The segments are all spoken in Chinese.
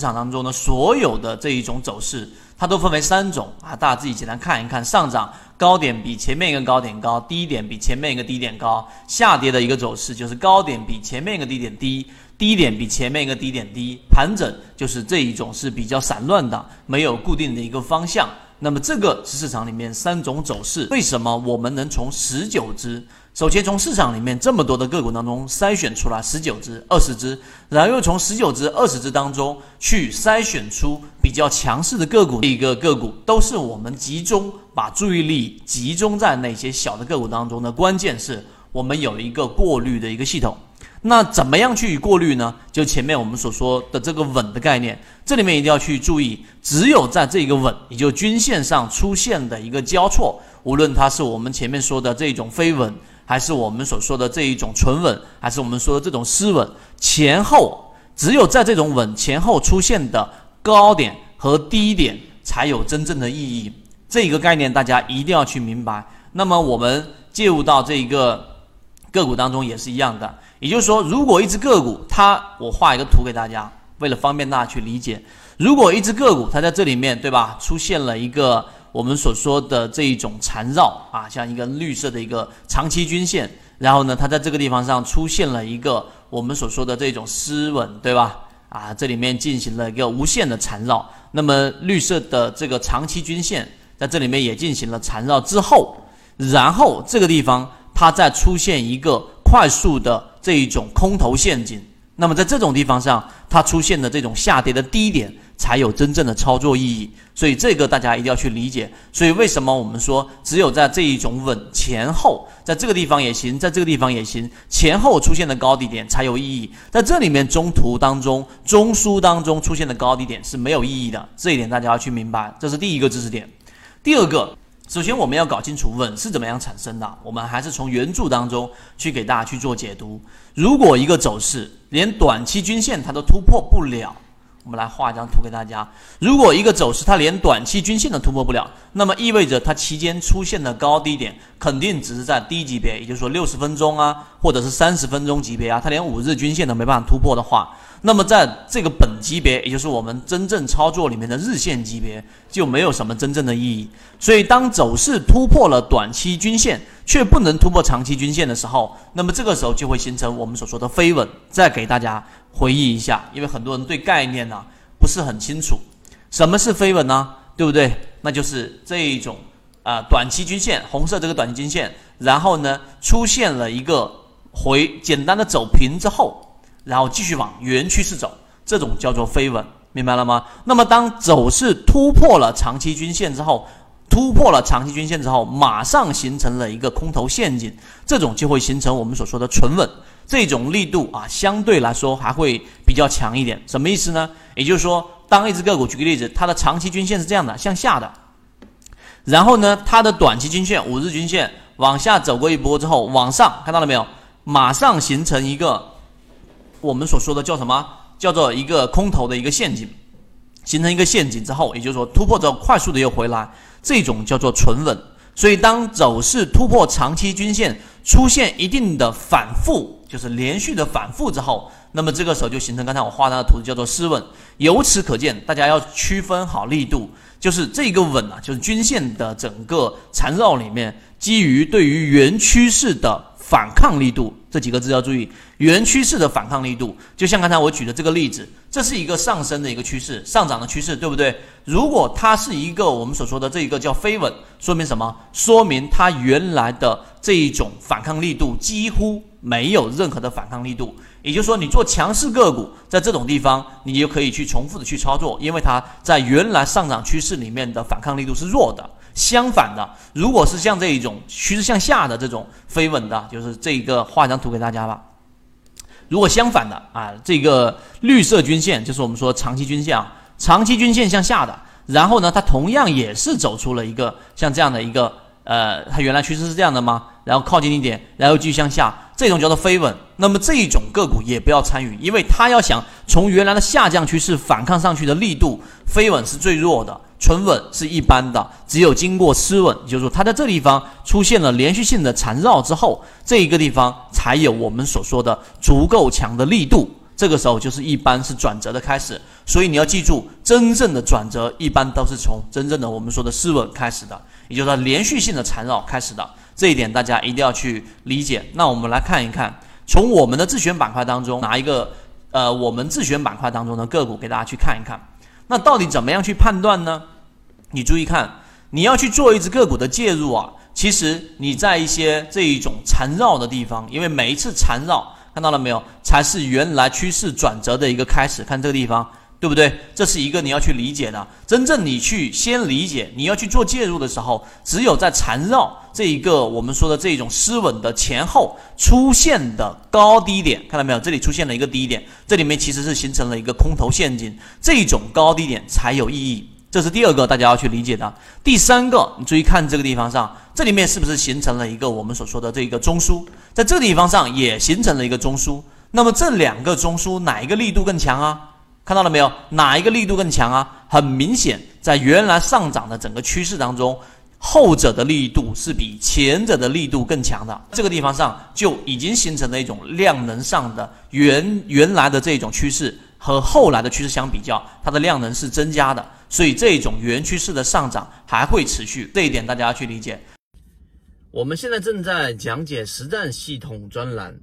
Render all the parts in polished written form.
市场当中呢，所有的这一种走势，它都分为三种啊，大家自己简单看一看。上涨高点比前面一个高点高，低点比前面一个低点高；下跌的一个走势就是高点比前面一个低点低，低点比前面一个低点低。盘整就是这一种是比较散乱的，没有固定的一个方向。那么这个是市场里面三种走势，为什么我们能从19只，首先从市场里面这么多的个股当中筛选出来19只、20只，然后又从19只、20只当中去筛选出比较强势的个股，一个个股都是我们集中把注意力集中在那些小的个股当中的关键是我们有一个过滤的一个系统。那怎么样去过滤呢？就前面我们所说的这个稳的概念，这里面一定要去注意，只有在这个稳，也就均线上出现的一个交错，无论它是我们前面说的这种非稳，还是我们所说的这一种纯稳，还是我们说的这种失稳，前后只有在这种稳前后出现的高点和低点才有真正的意义，这个概念大家一定要去明白。那么我们介入到这一个个股当中也是一样的，也就是说，如果一只个股它，我画一个图给大家，为了方便大家去理解，如果一只个股它在这里面，对吧，出现了一个我们所说的这一种缠绕啊，像一个绿色的一个长期均线，然后呢，它在这个地方上出现了一个我们所说的这种失稳，对吧？啊，这里面进行了一个无限的缠绕，那么绿色的这个长期均线在这里面也进行了缠绕之后，然后这个地方它再出现一个快速的这一种空头陷阱，那么在这种地方上，它出现的这种下跌的低点才有真正的操作意义，所以这个大家一定要去理解。所以为什么我们说只有在这一种稳前后，在这个地方也行，在这个地方也行，前后出现的高低点才有意义，在这里面中途当中、中枢当中出现的高低点是没有意义的，这一点大家要去明白，这是第一个知识点。第二个，首先我们要搞清楚稳是怎么样产生的，我们还是从原著当中去给大家去做解读。如果一个走势连短期均线它都突破不了，我们来画一张图给大家，如果一个走势它连短期均线都突破不了，那么意味着它期间出现的高低点肯定只是在低级别，也就是说60分钟啊，或者是30分钟级别啊，它连5日均线都没办法突破的话，那么在这个本级别，也就是我们真正操作里面的日线级别，就没有什么真正的意义。所以当走势突破了短期均线却不能突破长期均线的时候，那么这个时候就会形成我们所说的非稳。再给大家回忆一下，因为很多人对概念呢不是很清楚，什么是非稳呢？对不对？那就是这一种短期均线，红色这个短期均线，然后呢出现了一个简单的走平之后，然后继续往原趋势走，这种叫做非稳，明白了吗？那么当走势突破了长期均线之后，马上形成了一个空头陷阱，这种就会形成我们所说的纯稳，这种力度啊，相对来说还会比较强一点。什么意思呢？也就是说，当一只个股，举个例子，它的长期均线是这样的，向下的，然后呢，它的短期均线、五日均线往下走过一波之后，往上，看到了没有？马上形成一个我们所说的叫什么？叫做一个空头的一个陷阱，形成一个陷阱之后，也就是说突破之后快速的又回来，这种叫做纯稳。所以当走势突破长期均线出现一定的反复，就是连续的反复之后，那么这个时候就形成刚才我画的图叫做失稳。由此可见，大家要区分好力度，就是这个稳啊，就是均线的整个缠绕里面，基于对于原趋势的反抗力度，这几个字要注意，原趋势的反抗力度，就像刚才我举的这个例子，这是一个上升的一个趋势，上涨的趋势，对不对？如果它是一个我们所说的这一个叫非稳，说明什么？说明它原来的这一种反抗力度几乎没有任何的反抗力度，也就是说，你做强势个股，在这种地方你就可以去重复的去操作，因为它在原来上涨趋势里面的反抗力度是弱的。相反的，如果是像这一种趋势向下的这种非稳的，就是这个画张图给大家吧。如果相反的啊，这个绿色均线就是我们说长期均线啊，长期均线向下的，然后呢，它同样也是走出了一个像这样的一个它原来趋势是这样的吗？然后靠近一点，然后继续向下，这种叫做非稳。那么这一种个股也不要参与，因为它要想从原来的下降趋势反抗上去的力度，非稳是最弱的。纯稳是一般的，只有经过失稳，就是说它在这地方出现了连续性的缠绕之后，这一个地方才有我们所说的足够强的力度，这个时候就是一般是转折的开始。所以你要记住，真正的转折一般都是从真正的我们说的失稳开始的，也就是连续性的缠绕开始的。这一点大家一定要去理解。那我们来看一看，从我们的自选板块当中拿一个我们自选板块当中的个股给大家去看一看。那到底怎么样去判断呢？你注意看，你要去做一只个股的介入啊，其实你在一些这一种缠绕的地方，因为每一次缠绕，看到了没有，才是原来趋势转折的一个开始。看这个地方，对不对？这是一个你要去理解的。真正你去先理解，你要去做介入的时候，只有在缠绕这一个我们说的这种失稳的前后出现的高低点，看到没有？这里出现了一个低点，这里面其实是形成了一个空头陷阱，这种高低点才有意义。这是第二个大家要去理解的。第三个，你注意看这个地方上，这里面是不是形成了一个我们所说的这个中枢？在这个地方上也形成了一个中枢。那么这两个中枢哪一个力度更强啊？看到了没有？哪一个力度更强啊？很明显，在原来上涨的整个趋势当中，后者的力度是比前者的力度更强的。这个地方上就已经形成了一种量能上的原来的这种趋势和后来的趋势相比较，它的量能是增加的，所以这种原趋势的上涨还会持续，这一点大家要去理解。我们现在正在讲解实战系统专栏，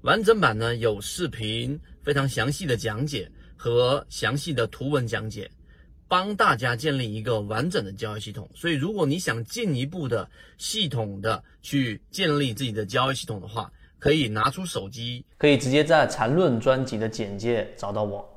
完整版呢有视频非常详细的讲解和详细的图文讲解，帮大家建立一个完整的交易系统。所以如果你想进一步的系统的去建立自己的交易系统的话，可以拿出手机，可以直接在缠论专辑的简介找到我。